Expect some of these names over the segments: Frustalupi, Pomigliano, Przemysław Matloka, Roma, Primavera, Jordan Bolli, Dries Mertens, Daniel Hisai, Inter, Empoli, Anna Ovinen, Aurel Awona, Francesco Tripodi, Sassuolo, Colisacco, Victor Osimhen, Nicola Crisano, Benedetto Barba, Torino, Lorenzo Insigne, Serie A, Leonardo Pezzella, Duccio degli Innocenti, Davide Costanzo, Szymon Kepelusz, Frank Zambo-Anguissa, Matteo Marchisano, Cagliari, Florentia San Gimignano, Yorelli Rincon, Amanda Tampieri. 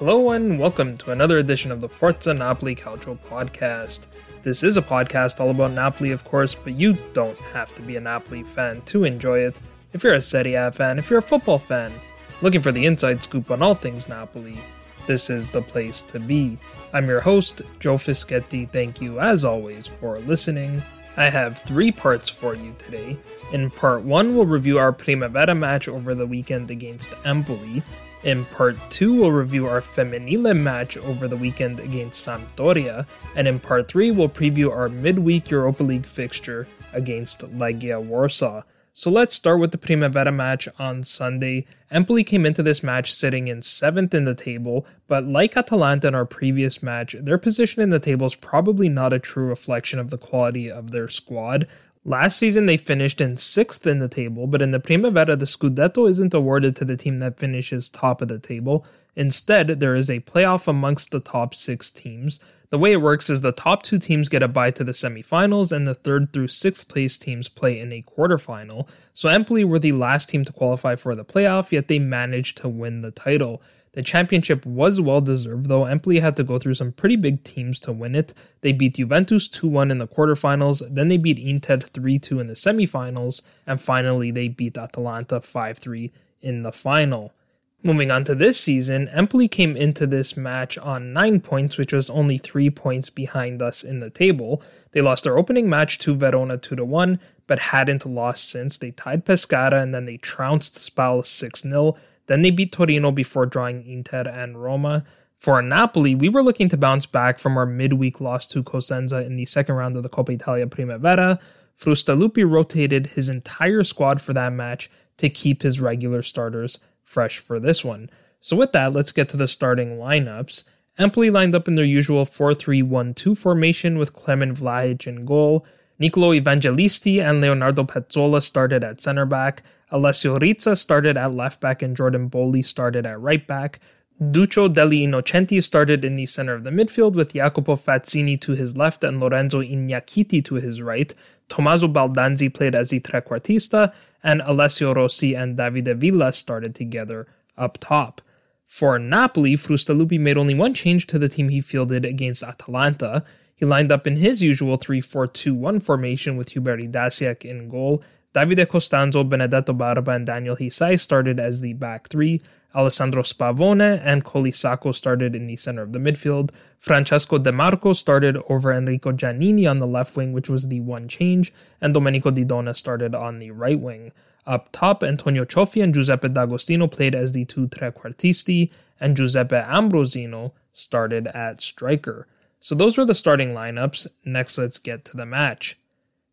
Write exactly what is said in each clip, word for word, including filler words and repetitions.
Hello and welcome to another edition of the Forza Napoli Calcio podcast. This is a podcast all about Napoli, of course, but you don't have to be a Napoli fan to enjoy it. If you're a Serie A fan, if you're a football fan, looking for the inside scoop on all things Napoli, this is the place to be. I'm your host, Joe Fischetti. Thank you, as always, for listening. I have three parts for you today. In part one, we'll review our Primavera match over the weekend against Empoli. In part two, we'll review our Femminile match over the weekend against Sampdoria, and in part three, we'll preview our midweek Europa League fixture against Legia Warsaw. So let's start with the Primavera match on Sunday. Empoli came into this match sitting in seventh in the table, but like Atalanta in our previous match, their position in the table is probably not a true reflection of the quality of their squad. Last season, they finished in sixth in the table, but in the Primavera, the Scudetto isn't awarded to the team that finishes top of the table. Instead, there is a playoff amongst the top six teams. The way it works is the top two teams get a bye to the semifinals, and the third through sixth place teams play in a quarterfinal. So Empoli were the last team to qualify for the playoff, yet they managed to win the title. The championship was well-deserved, though Empoli had to go through some pretty big teams to win it. They beat Juventus two one in the quarterfinals, then they beat Inter three two in the semifinals, and finally they beat Atalanta five three in the final. Moving on to this season, Empoli came into this match on nine points, which was only three points behind us in the table. They lost their opening match to Verona two to one, but hadn't lost since. They tied Pescara and then they trounced Spal six nil. Then they beat Torino before drawing Inter and Roma. For Napoli, we were looking to bounce back from our midweek loss to Cosenza in the second round of the Coppa Italia Primavera. Frustalupi rotated his entire squad for that match to keep his regular starters fresh for this one. So with that, let's get to the starting lineups. Empoli lined up in their usual four three one two formation with Clement Vlahic in goal. Niccolò Evangelisti and Leonardo Pezzella started at center back. Alessio Rossi started at left back and Jordan Bolli started at right back. Duccio degli Innocenti started in the center of the midfield with Jacopo Fazzini to his left and Lorenzo Iñárritu to his right. Tommaso Baldanzi played as the trequartista and Alessio Rossi and Davide Villa started together up top. For Napoli, Frustalupi made only one change to the team he fielded against Atalanta. He lined up in his usual three four two one formation with Hubert Idasiak in goal. Davide Costanzo, Benedetto Barba, and Daniel Hisai started as the back three. Alessandro Spavone and Colisacco started in the center of the midfield. Francesco De Marco started over Enrico Giannini on the left wing, which was the one change, and Domenico Didona started on the right wing. Up top, Antonio Cioffi and Giuseppe D'Agostino played as the two trequartisti, and Giuseppe Ambrosino started at striker. So those were the starting lineups. Next, let's get to the match.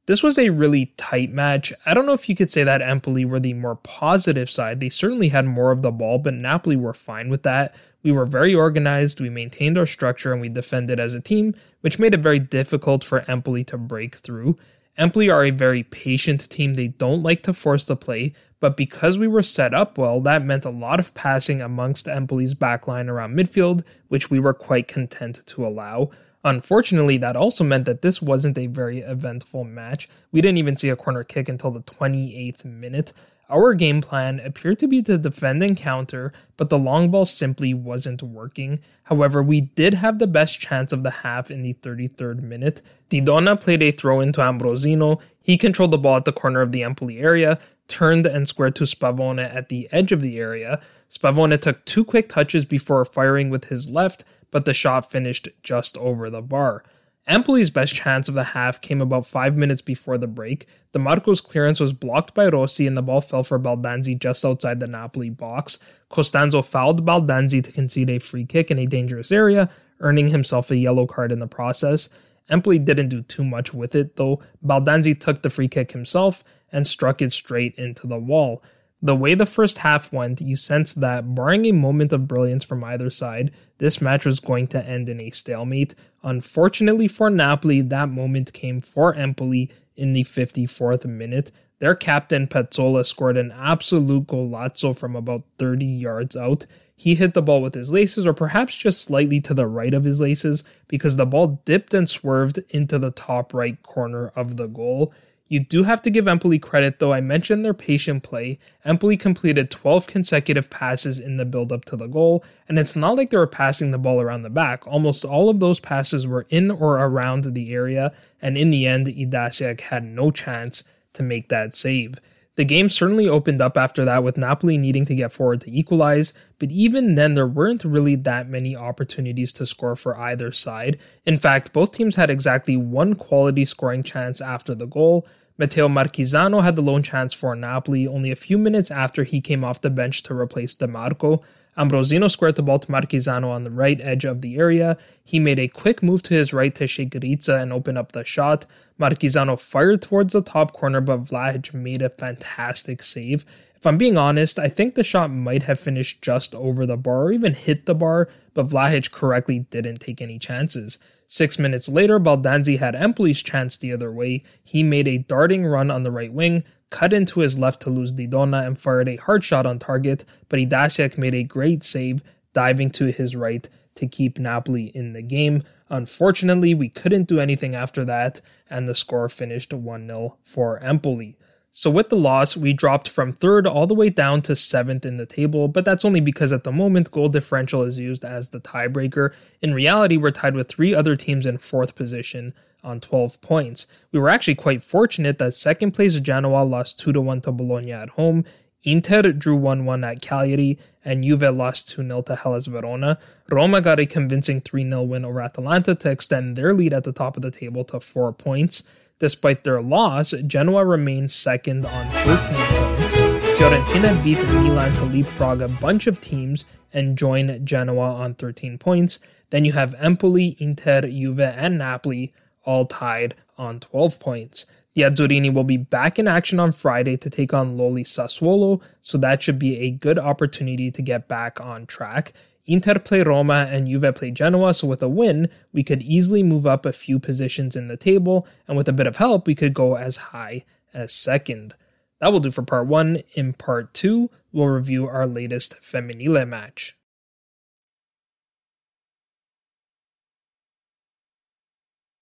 This was a really tight match. I don't know if you could say that Empoli were the more positive side. They certainly had more of the ball, but Napoli were fine with that. We were very organized, we maintained our structure, and we defended as a team, which made it very difficult for Empoli to break through. Empoli are a very patient team. They don't like to force the play, but because we were set up well, that meant a lot of passing amongst Empoli's backline around midfield, which we were quite content to allow. Unfortunately, that also meant that this wasn't a very eventful match. We didn't even see a corner kick until the twenty-eighth minute. Our game plan appeared to be to defend and counter, but the long ball simply wasn't working. However, we did have the best chance of the half in the thirty-third minute. Didona played a throw-in to Ambrosino. He controlled the ball at the corner of the Empoli area, turned and squared to Spavone at the edge of the area. Spavone took two quick touches before firing with his left, but the shot finished just over the bar. Empoli's best chance of the half came about five minutes before the break. De Marco's clearance was blocked by Rossi and the ball fell for Baldanzi just outside the Napoli box. Costanzo fouled Baldanzi to concede a free kick in a dangerous area, earning himself a yellow card in the process. Empoli didn't do too much with it, though. Baldanzi took the free kick himself and struck it straight into the wall. The way the first half went, you sense that, barring a moment of brilliance from either side, this match was going to end in a stalemate. Unfortunately for Napoli, that moment came for Empoli in the fifty-fourth minute. Their captain Pezzella scored an absolute golazzo from about thirty yards out. He hit the ball with his laces, or perhaps just slightly to the right of his laces, because the ball dipped and swerved into the top right corner of the goal. You do have to give Empoli credit, though. I mentioned their patient play. Empoli completed twelve consecutive passes in the build-up to the goal, and it's not like they were passing the ball around the back. Almost all of those passes were in or around the area, and in the end, Idasiak had no chance to make that save. The game certainly opened up after that, with Napoli needing to get forward to equalize, but even then there weren't really that many opportunities to score for either side. In fact, both teams had exactly one quality scoring chance after the goal. Matteo Marchisano had the lone chance for Napoli only a few minutes after he came off the bench to replace De Marco. Ambrosino squared the ball to Marchisano on the right edge of the area. He made a quick move to his right to Šegrica and open up the shot. Marchisano fired towards the top corner, but Vlahić made a fantastic save. If I'm being honest, I think the shot might have finished just over the bar or even hit the bar, but Vlahić correctly didn't take any chances. Six minutes later, Baldanzi had Empoli's chance the other way. He made a darting run on the right wing, cut into his left to lose Didona, and fired a hard shot on target, but Idasiak made a great save, diving to his right to keep Napoli in the game. Unfortunately, we couldn't do anything after that, and the score finished one nil for Empoli. So with the loss, we dropped from third all the way down to seventh in the table, but that's only because at the moment goal differential is used as the tiebreaker. In reality, we're tied with three other teams in fourth position on twelve points. We were actually quite fortunate that second place Genoa lost two to one to Bologna at home, Inter drew one one at Cagliari, and Juve lost two nil to Hellas Verona. Roma got a convincing three nil win over Atalanta to extend their lead at the top of the table to four points. Despite their loss, Genoa remains second on thirteen points. Fiorentina beat Milan to leapfrog a bunch of teams and join Genoa on thirteen points. Then you have Empoli, Inter, Juve, and Napoli all tied on twelve points. The Azzurini will be back in action on Friday to take on lowly Sassuolo, so that should be a good opportunity to get back on track. Inter play Roma and Juve play Genoa, so with a win, we could easily move up a few positions in the table, and with a bit of help, we could go as high as second. That will do for part one. In part two, we'll review our latest Femminile match.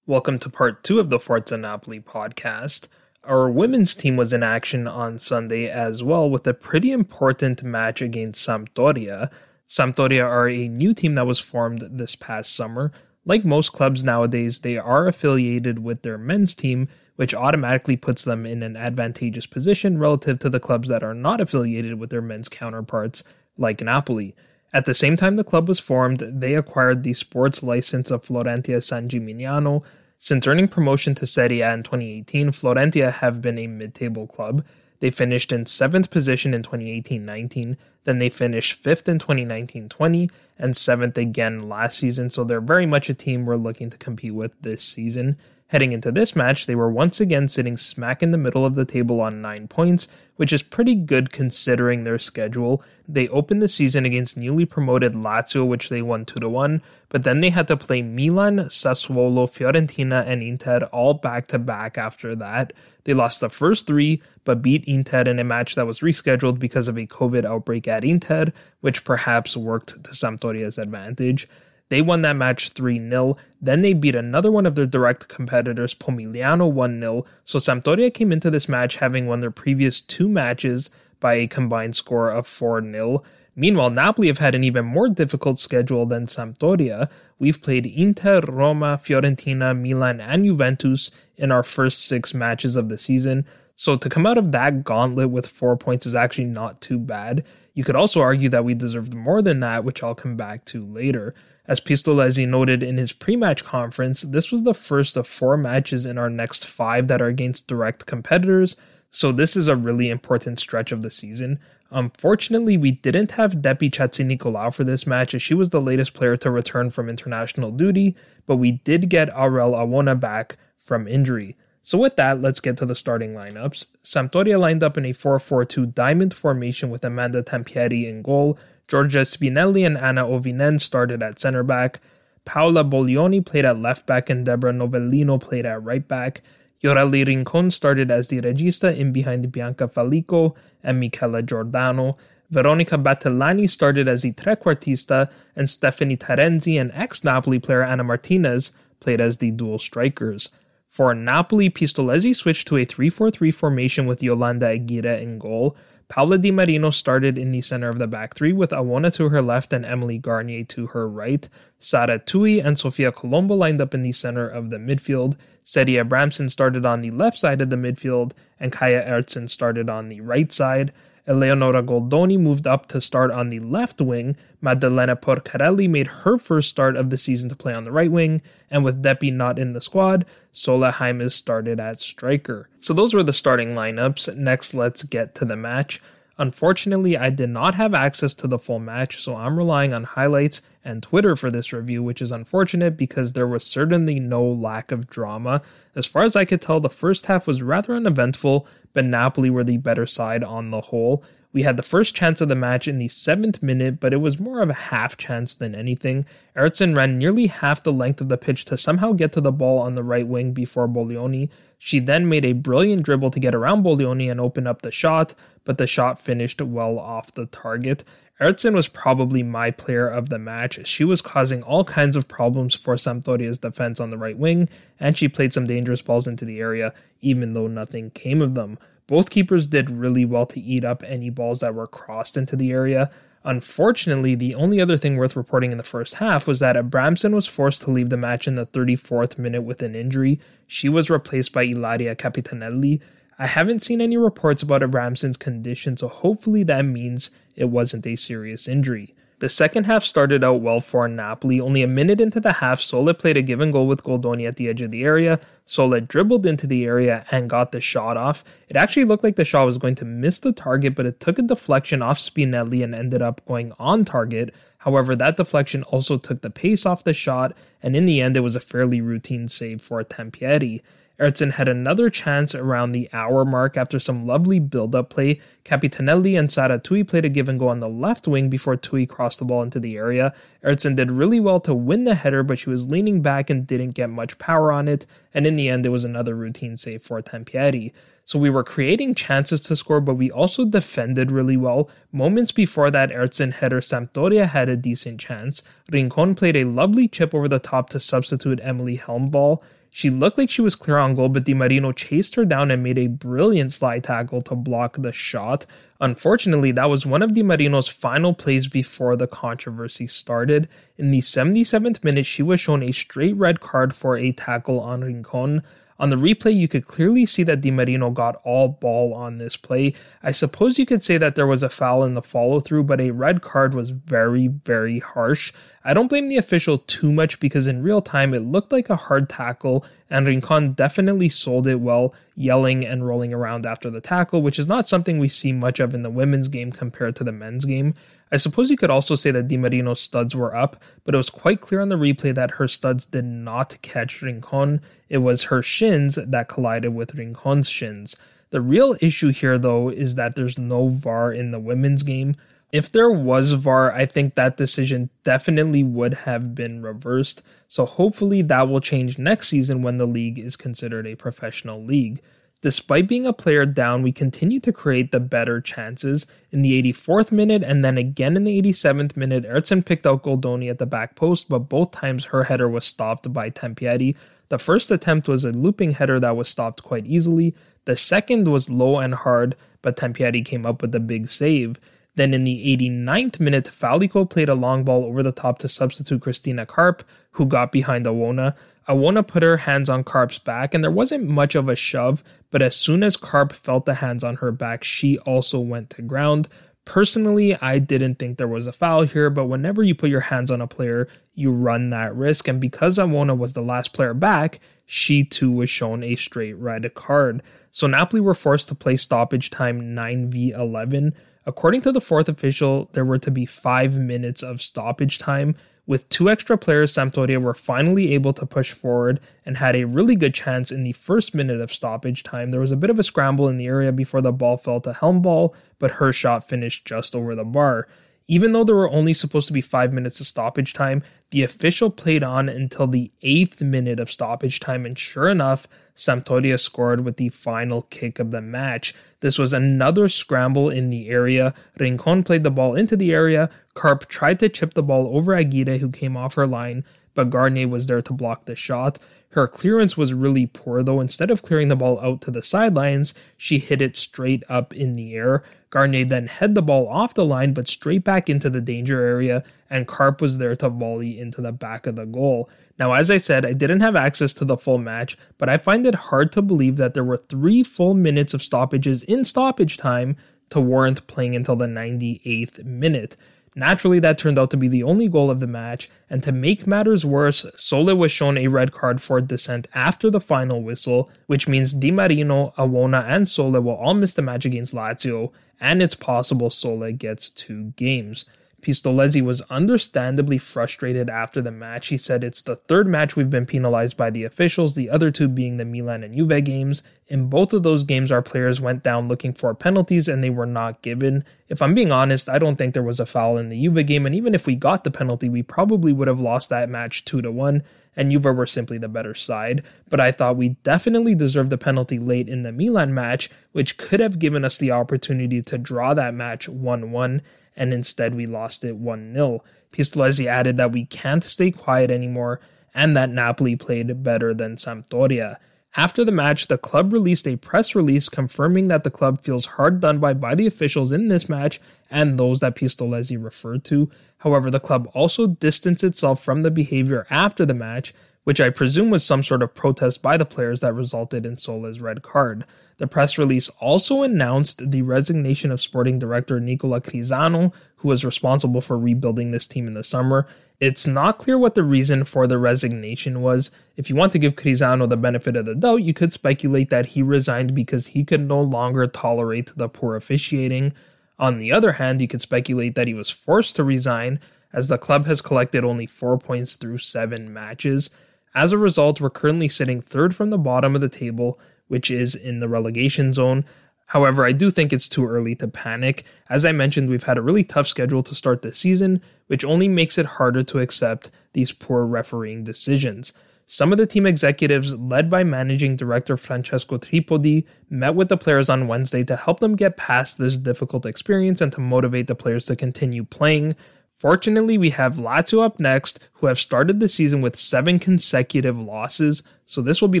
Welcome to part two of the Forza Napoli podcast. Our women's team was in action on Sunday as well with a pretty important match against Sampdoria. Sampdoria are a new team that was formed this past summer. Like most clubs nowadays, they are affiliated with their men's team, which automatically puts them in an advantageous position relative to the clubs that are not affiliated with their men's counterparts, like Napoli. At the same time the club was formed, they acquired the sports license of Florentia San Gimignano. Since earning promotion to Serie A in twenty eighteen, Florentia have been a mid-table club. They finished in seventh position in twenty eighteen nineteen, then they finished fifth in twenty nineteen twenty, and seventh again last season, so they're very much a team we're looking to compete with this season. Heading into this match, they were once again sitting smack in the middle of the table on nine points, which is pretty good considering their schedule. They opened the season against newly promoted Lazio, which they won two to one, but then they had to play Milan, Sassuolo, Fiorentina, and Inter all back-to-back after that. They lost the first three, but beat Inter in a match that was rescheduled because of a COVID outbreak at Inter, which perhaps worked to Sampdoria's advantage. They won that match three nil, then they beat another one of their direct competitors, Pomigliano, one nil, so Sampdoria came into this match having won their previous two matches by a combined score of four nil. Meanwhile, Napoli have had an even more difficult schedule than Sampdoria. We've played Inter, Roma, Fiorentina, Milan, and Juventus in our first six matches of the season, so to come out of that gauntlet with four points is actually not too bad. You could also argue that we deserved more than that, which I'll come back to later. As Pistolezzi noted in his pre-match conference, this was the first of four matches in our next five that are against direct competitors, so this is a really important stretch of the season. Unfortunately, we didn't have Depi Chatsi-Nicolau for this match as she was the latest player to return from international duty, but we did get Aurel Awona back from injury. So with that, let's get to the starting lineups. Sampdoria lined up in a four four two diamond formation with Amanda Tampieri in goal. Giorgia Spinelli and Anna Ovinen started at center back. Paola Boglioni played at left back and Deborah Novellino played at right back. Yorelli Rincon started as the regista in behind Bianca Falico and Michela Giordano. Veronica Battellani started as the trequartista, and Stephanie Terenzi and ex-Napoli player Anna Martinez played as the dual strikers. For Napoli, Pistolezzi switched to a three four three formation with Yolanda Aguirre in goal. Paola Di Marino started in the center of the back three with Awona to her left and Emily Garnier to her right. Sara Tui and Sofia Colombo lined up in the center of the midfield. Seti Abramson started on the left side of the midfield and Kaya Ertzen started on the right side. Eleonora Goldoni moved up to start on the left wing, Maddalena Porcarelli made her first start of the season to play on the right wing, and with Depi not in the squad, Sola Jaimes started at striker. So those were the starting lineups. Next, let's get to the match. Unfortunately, I did not have access to the full match, so I'm relying on highlights and Twitter for this review, which is unfortunate because there was certainly no lack of drama. As far as I could tell, the first half was rather uneventful, but Napoli were the better side on the whole. We had the first chance of the match in the seventh minute, but it was more of a half chance than anything. Ertzen ran nearly half the length of the pitch to somehow get to the ball on the right wing before Boglioni. She then made a brilliant dribble to get around Boglioni and open up the shot, but the shot finished well off the target. Ertzen was probably my player of the match. She was causing all kinds of problems for Sampdoria's defense on the right wing, and she played some dangerous balls into the area, even though nothing came of them. Both keepers did really well to eat up any balls that were crossed into the area. Unfortunately, the only other thing worth reporting in the first half was that Abramson was forced to leave the match in the thirty-fourth minute with an injury. She was replaced by Ilaria Capitanelli. I haven't seen any reports about Abramson's condition, so hopefully that means it wasn't a serious injury. The second half started out well for Napoli. Only a minute into the half, Sola played a given goal with Goldoni at the edge of the area. Sola dribbled into the area and got the shot off. It actually looked like the shot was going to miss the target, but it took a deflection off Spinelli and ended up going on target. However, that deflection also took the pace off the shot, and in the end, it was a fairly routine save for Tampieri. Ertzen had another chance around the hour mark after some lovely build-up play. Capitanelli and Sara Tui played a give and go on the left wing before Tui crossed the ball into the area. Ertzen did really well to win the header, but she was leaning back and didn't get much power on it, and in the end it was another routine save for Tampieri. So we were creating chances to score, but we also defended really well. Moments before that Ertzen header, Sampdoria had a decent chance. Rincon played a lovely chip over the top to substitute Emily Helmvall. She looked like she was clear on goal, but Di Marino chased her down and made a brilliant slide tackle to block the shot. Unfortunately, that was one of Di Marino's final plays before the controversy started. In the seventy-seventh minute, she was shown a straight red card for a tackle on Rincon. On the replay, you could clearly see that Di Marino got all ball on this play. I suppose you could say that there was a foul in the follow-through, but a red card was very, very harsh. I don't blame the official too much because in real time it looked like a hard tackle and Rincon definitely sold it well, yelling and rolling around after the tackle, which is not something we see much of in the women's game compared to the men's game. I suppose you could also say that Di Marino's studs were up, but it was quite clear on the replay that her studs did not catch Rincon. It was her shins that collided with Rincon's shins. The real issue here, though, is that there's no V A R in the women's game. If there was V A R, I think that decision definitely would have been reversed, so hopefully that will change next season when the league is considered a professional league. Despite being a player down, we continue to create the better chances. In the eighty-fourth minute and then again in the eighty-seventh minute, Ertzen picked out Goldoni at the back post, but both times her header was stopped by Tampieri. The first attempt was a looping header that was stopped quite easily. The second was low and hard, but Tampieri came up with a big save. Then in the eighty-ninth minute, Fallico played a long ball over the top to substitute Christina Karp, who got behind Awona. Awona put her hands on Karp's back, and there wasn't much of a shove, but as soon as Karp felt the hands on her back, she also went to ground. Personally, I didn't think there was a foul here, but whenever you put your hands on a player, you run that risk, and because Awona was the last player back, she too was shown a straight red card. So Napoli were forced to play stoppage time nine v eleven. According to the fourth official, there were to be five minutes of stoppage time. With two extra players, Sampdoria were finally able to push forward and had a really good chance in the first minute of stoppage time. There was a bit of a scramble in the area before the ball fell to Helmball, but her shot finished just over the bar. Even though there were only supposed to be five minutes of stoppage time, the official played on until the eighth minute of stoppage time, and sure enough, Sampdoria scored with the final kick of the match. This was another scramble in the area. Rincon played the ball into the area. Karp tried to chip the ball over Aguirre, who came off her line, but Garnier was there to block the shot. Her clearance was really poor, though. Instead of clearing the ball out to the sidelines, she hit it straight up in the air. Garnier then head the ball off the line, but straight back into the danger area, and Karp was there to volley into the back of the goal. Now, as I said, I didn't have access to the full match, but I find it hard to believe that there were three full minutes of stoppages in stoppage time to warrant playing until the ninety-eighth minute. Naturally, that turned out to be the only goal of the match, and to make matters worse, Sole was shown a red card for dissent after the final whistle, which means Di Marino, Awona, and Sole will all miss the match against Lazio, and it's possible Sole gets two games. Pistolezzi was understandably frustrated after the match. He said, "It's the third match we've been penalized by the officials, the other two being the Milan and Juve games. In both of those games, our players went down looking for penalties and they were not given. If I'm being honest, I don't think there was a foul in the Juve game, and even if we got the penalty, we probably would have lost that match two to one, and Juve were simply the better side. But I thought we definitely deserved the penalty late in the Milan match, which could have given us the opportunity to draw that match one one. And instead we lost it one nil. Pistolezzi added that we can't stay quiet anymore and that Napoli played better than Sampdoria. After the match, the club released a press release confirming that the club feels hard done by by the officials in this match and those that Pistolezzi referred to. However, the club also distanced itself from the behavior after the match, which I presume was some sort of protest by the players that resulted in Sole's red card. The press release also announced the resignation of sporting director Nicola Crisano, who was responsible for rebuilding this team in the summer. It's not clear what the reason for the resignation was. If you want to give Crisano the benefit of the doubt, you could speculate that he resigned because he could no longer tolerate the poor officiating. On the other hand, you could speculate that he was forced to resign, as the club has collected only four points through seven matches. As a result, we're currently sitting third from the bottom of the table, which is in the relegation zone. However, I do think it's too early to panic. As I mentioned, we've had a really tough schedule to start the season, which only makes it harder to accept these poor refereeing decisions. Some of the team executives, led by managing director Francesco Tripodi, met with the players on Wednesday to help them get past this difficult experience and to motivate the players to continue playing. Fortunately, we have Lazio up next, who have started the season with seven consecutive losses, so this will be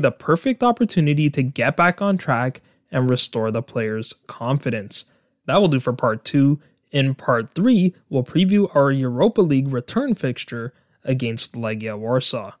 the perfect opportunity to get back on track and restore the players' confidence. That will do for part two. In part three, we'll preview our Europa League return fixture against Legia Warsaw.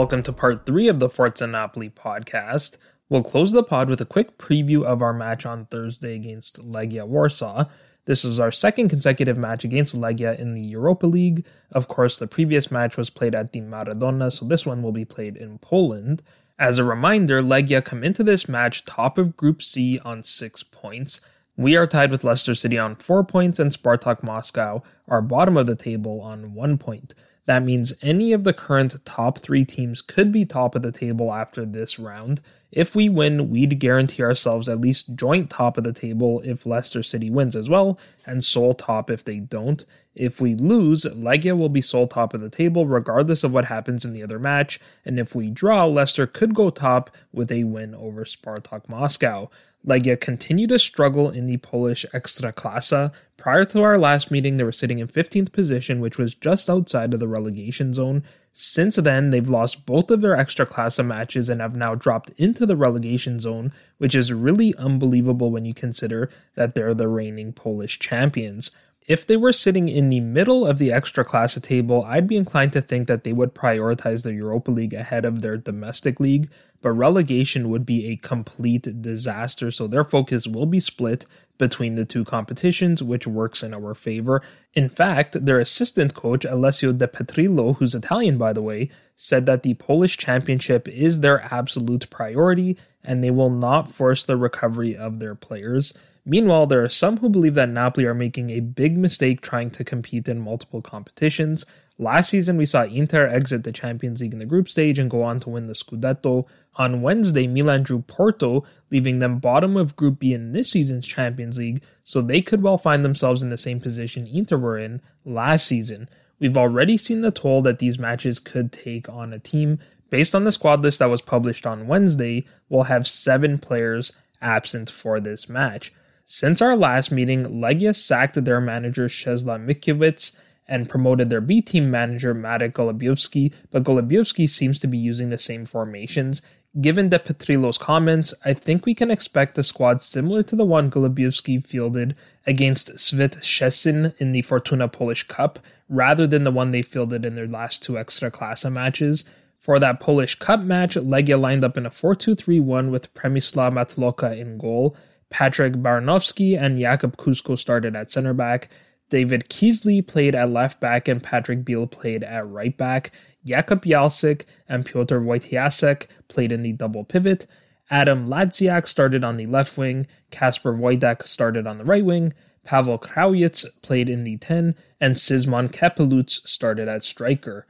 Welcome to part three of the Forza Napoli podcast. We'll close the pod with a quick preview of our match on Thursday against Legia Warsaw. This is our second consecutive match against Legia in the Europa League. Of course, the previous match was played at the Maradona, so this one will be played in Poland. As a reminder, Legia come into this match top of Group C on six points. We are tied with Leicester City on four points, and Spartak Moscow are bottom of the table on one point. That means any of the current top three teams could be top of the table after this round. If we win, we'd guarantee ourselves at least joint top of the table if Leicester City wins as well, and sole top if they don't. If we lose, Legia will be sole top of the table regardless of what happens in the other match, and if we draw, Leicester could go top with a win over Spartak Moscow. Legia continue to struggle in the Polish Ekstraklasa. Prior to our last meeting, they were sitting in fifteenth position, which was just outside of the relegation zone. Since then, they've lost both of their Ekstraklasa matches and have now dropped into the relegation zone, which is really unbelievable when you consider that they're the reigning Polish champions. If they were sitting in the middle of the Ekstraklasa table, I'd be inclined to think that they would prioritize the Europa League ahead of their domestic league, but relegation would be a complete disaster, so their focus will be split between the two competitions, which works in our favor. In fact, their assistant coach, Alessio De Petrillo, who's Italian by the way, said that the Polish championship is their absolute priority, and they will not force the recovery of their players. Meanwhile, there are some who believe that Napoli are making a big mistake trying to compete in multiple competitions. Last season, we saw Inter exit the Champions League in the group stage and go on to win the Scudetto. On Wednesday, Milan drew Porto, leaving them bottom of Group B in this season's Champions League, so they could well find themselves in the same position Inter were in last season. We've already seen the toll that these matches could take on a team. Based on the squad list that was published on Wednesday, we'll have seven players absent for this match. Since our last meeting, Legia sacked their manager Czesław Mikiewicz and promoted their B-team manager Marek Golubiewski, but Golubiewski seems to be using the same formations. Given De Petrillo's comments, I think we can expect a squad similar to the one Golubiewski fielded against Svit Szczecin in the Fortuna Polish Cup, rather than the one they fielded in their last two Ekstraklasa matches. For that Polish Cup match, Legia lined up in a four two three one with Przemysław Matloka in goal. Patrick Baranowski and Jakub Kusko started at center back. David Kiesly played at left back and Patrick Biel played at right back. Jakub Jalsik and Piotr Wojciechowski played in the double pivot. Adam Ladziak started on the left wing. Kasper Wojdak started on the right wing. Pavel Kraujec played in the ten. And Szymon Kepelusz started at striker.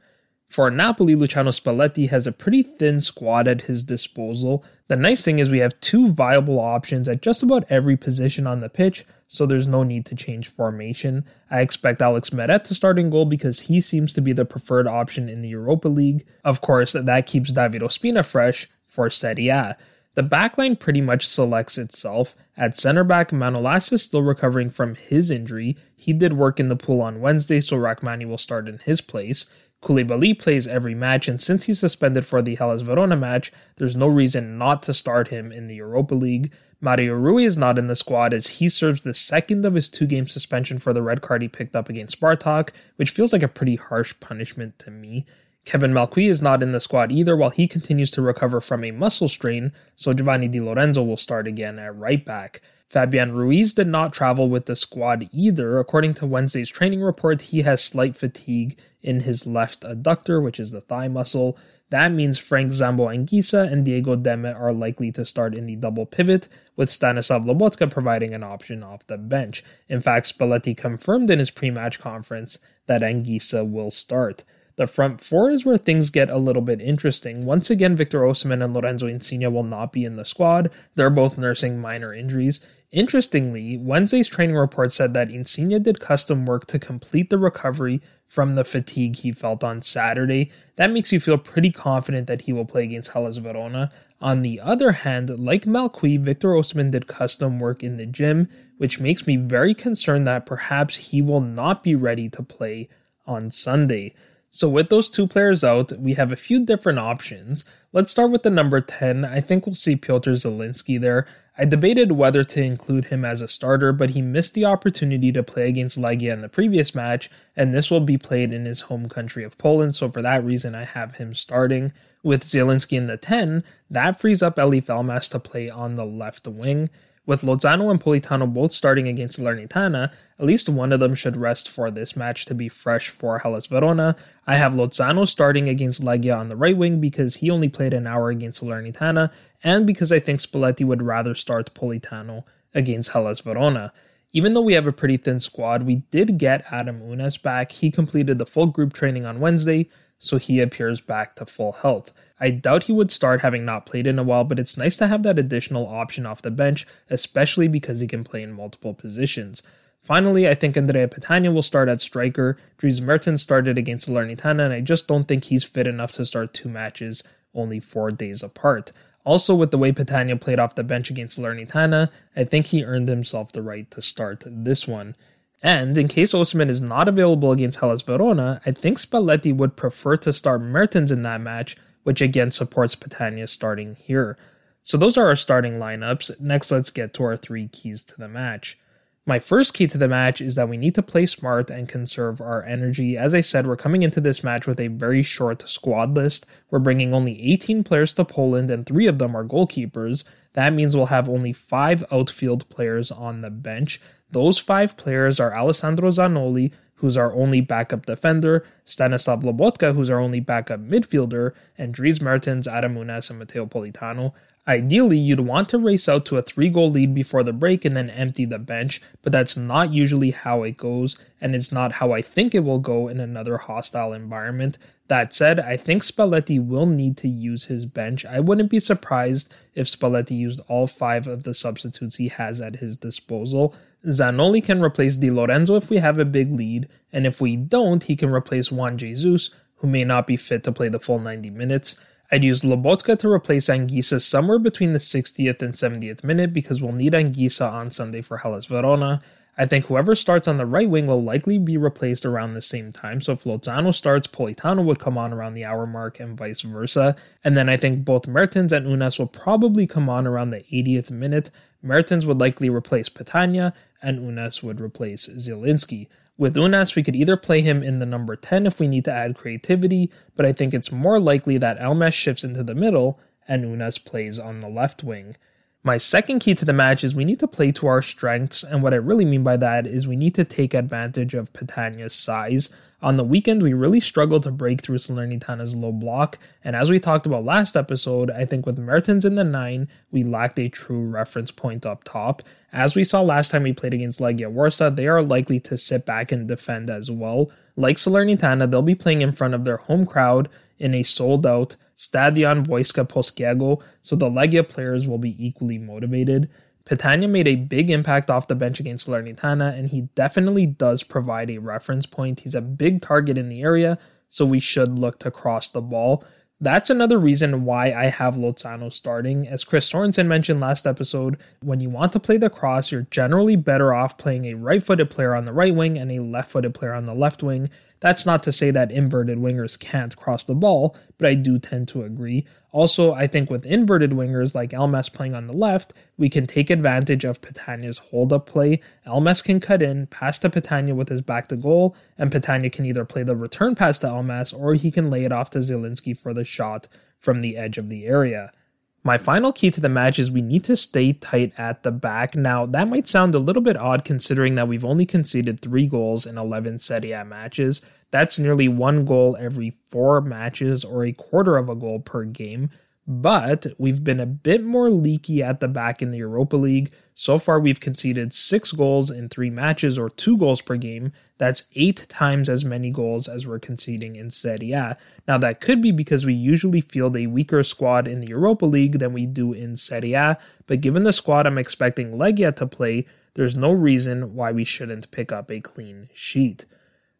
For Napoli, Luciano Spalletti has a pretty thin squad at his disposal. The nice thing is we have two viable options at just about every position on the pitch, so there's no need to change formation. I expect Alex Meret to start in goal because he seems to be the preferred option in the Europa League. Of course, that keeps David Ospina fresh for Serie A. The backline pretty much selects itself. At center back, Manolas is still recovering from his injury. He did work in the pool on Wednesday, so Rachmani will start in his place. Koulibaly plays every match, and since he's suspended for the Hellas Verona match, there's no reason not to start him in the Europa League. Mario Rui is not in the squad as he serves the second of his two-game suspension for the red card he picked up against Spartak, which feels like a pretty harsh punishment to me. Kevin Malqui is not in the squad either while he continues to recover from a muscle strain, so Giovanni Di Lorenzo will start again at right back. Fabian Ruiz did not travel with the squad either. According to Wednesday's training report, he has slight fatigue in his left adductor, which is the thigh muscle. That means Frank Zambo-Anguissa and Diego Demme are likely to start in the double pivot, with Stanislav Lobotka providing an option off the bench. In fact, Spalletti confirmed in his pre-match conference that Anguissa will start. The front four is where things get a little bit interesting. Once again, Victor Osimhen and Lorenzo Insigne will not be in the squad. They're both nursing minor injuries. Interestingly, Wednesday's training report said that Insigne did custom work to complete the recovery from the fatigue he felt on Saturday. That makes you feel pretty confident that he will play against Hellas Verona. On the other hand, like Malqui, Victor Osimhen did custom work in the gym, which makes me very concerned that perhaps he will not be ready to play on Sunday. So with those two players out, we have a few different options. Let's start with the number ten. I think we'll see Piotr Zielinski there. I debated whether to include him as a starter, but he missed the opportunity to play against Legia in the previous match, and this will be played in his home country of Poland, so for that reason I have him starting. With Zielinski in the ten, that frees up Eli Felmas to play on the left wing. With Lozano and Politano both starting against Salernitana, at least one of them should rest for this match to be fresh for Hellas Verona. I have Lozano starting against Legia on the right wing because he only played an hour against Salernitana, and because I think Spalletti would rather start Politano against Hellas Verona. Even though we have a pretty thin squad, we did get Adam Unas back. He completed the full group training on Wednesday, so he appears back to full health. I doubt he would start having not played in a while, but it's nice to have that additional option off the bench, especially because he can play in multiple positions. Finally, I think Andrea Petagna will start at striker. Dries Mertens started against Salernitana, and I just don't think he's fit enough to start two matches only four days apart. Also, with the way Petagna played off the bench against Salernitana, I think he earned himself the right to start this one. And in case Osimhen is not available against Hellas Verona, I think Spalletti would prefer to start Mertens in that match, which again supports Petagna starting here. So those are our starting lineups. Next, let's get to our three keys to the match. My first key to the match is that we need to play smart and conserve our energy. As I said, we're coming into this match with a very short squad list. We're bringing only eighteen players to Poland, and three of them are goalkeepers. That means we'll have only five outfield players on the bench. Those five players are Alessandro Zanoli, who's our only backup defender, Stanislav Lobotka, who's our only backup midfielder, and Dries Mertens, Adam Unas, and Matteo Politano. Ideally, you'd want to race out to a three-goal lead before the break and then empty the bench, but that's not usually how it goes, and it's not how I think it will go in another hostile environment. That said, I think Spalletti will need to use his bench. I wouldn't be surprised if Spalletti used all five of the substitutes he has at his disposal. Zanoli can replace Di Lorenzo if we have a big lead, and if we don't, he can replace Juan Jesus, who may not be fit to play the full ninety minutes. I'd use Lobotka to replace Anguissa somewhere between the sixtieth and seventieth minute because we'll need Anguissa on Sunday for Hellas Verona. I think whoever starts on the right wing will likely be replaced around the same time, so if Lozano starts, Politano would come on around the hour mark and vice versa. And then I think both Mertens and Unas will probably come on around the eightieth minute. Mertens would likely replace Petagna, and Unas would replace Zielinski. With Unas, we could either play him in the number ten if we need to add creativity, but I think it's more likely that Elmas shifts into the middle and Unas plays on the left wing. My second key to the match is we need to play to our strengths, and what I really mean by that is we need to take advantage of Petagna's size. On the weekend, we really struggled to break through Salernitana's low block, and as we talked about last episode, I think with Mertens in the nine, we lacked a true reference point up top. As we saw last time we played against Legia Warsaw, they are likely to sit back and defend as well. Like Salernitana, they'll be playing in front of their home crowd in a sold-out Stadion Wojska Polskiego, so the Legia players will be equally motivated. Petagna made a big impact off the bench against Salernitana, and he definitely does provide a reference point. He's a big target in the area, so we should look to cross the ball. That's another reason why I have Lozano starting. As Chris Sorensen mentioned last episode, when you want to play the cross, you're generally better off playing a right-footed player on the right wing and a left-footed player on the left wing. That's not to say that inverted wingers can't cross the ball, but I do tend to agree. Also, I think with inverted wingers like Elmas playing on the left, we can take advantage of Petagna's hold-up play. Elmas can cut in, pass to Petagna with his back to goal, and Petagna can either play the return pass to Elmas or he can lay it off to Zielinski for the shot from the edge of the area. My final key to the match is we need to stay tight at the back. Now, that might sound a little bit odd considering that we've only conceded three goals in eleven Serie A matches. That's nearly one goal every four matches or a quarter of a goal per game. But we've been a bit more leaky at the back in the Europa League. So far, we've conceded six goals in three matches or two goals per game. That's eight times as many goals as we're conceding in Serie A. Now, that could be because we usually field a weaker squad in the Europa League than we do in Serie A, but given the squad I'm expecting Legia to play, there's no reason why we shouldn't pick up a clean sheet.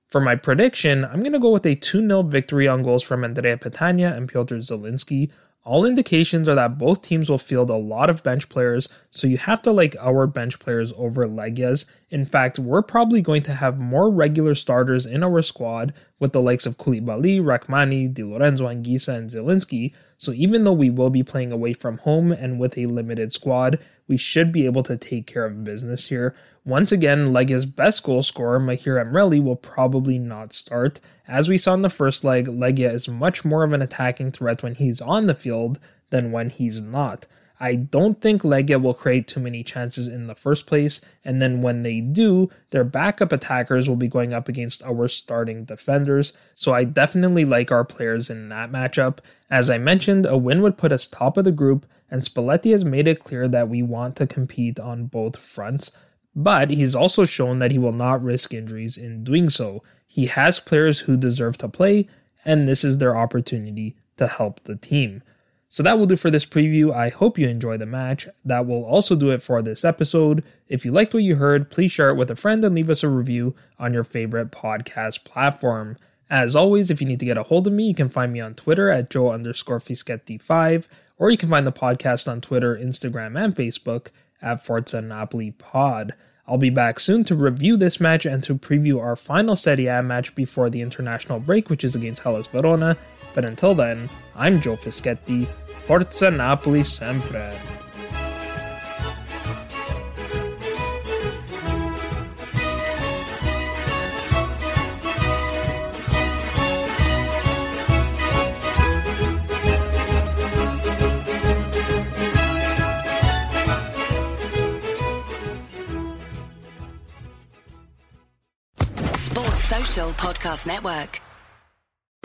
For my prediction, I'm going to go with a two nil victory on goals from Andrea Petagna and Piotr Zielinski. All indications are that both teams will field a lot of bench players, so you have to like our bench players over Legia's. In fact, we're probably going to have more regular starters in our squad with the likes of Koulibaly, Rachmani, Di Lorenzo, Anguissa, and Zielinski, So even though we will be playing away from home and with a limited squad, we should be able to take care of business here. Once again, Legia's best goal scorer, Mahir Amreli, will probably not start. As we saw in the first leg, Legia is much more of an attacking threat when he's on the field than when he's not. I don't think Legia will create too many chances in the first place, and then when they do, their backup attackers will be going up against our starting defenders, so I definitely like our players in that matchup. As I mentioned, a win would put us top of the group, and Spalletti has made it clear that we want to compete on both fronts, but he's also shown that he will not risk injuries in doing so. He has players who deserve to play, and this is their opportunity to help the team. So that will do for this preview. I hope you enjoy the match. That will also do it for this episode. If you liked what you heard, please share it with a friend and leave us a review on your favorite podcast platform. As always, if you need to get a hold of me, you can find me on Twitter at Joe underscore Fischetti five, or you can find the podcast on Twitter, Instagram, and Facebook at Forza Napoli Pod. I'll be back soon to review this match and to preview our final Serie A match before the international break, which is against Hellas Verona. But until then, I'm Joe Fischetti. Forza Napoli sempre! Podcast Network.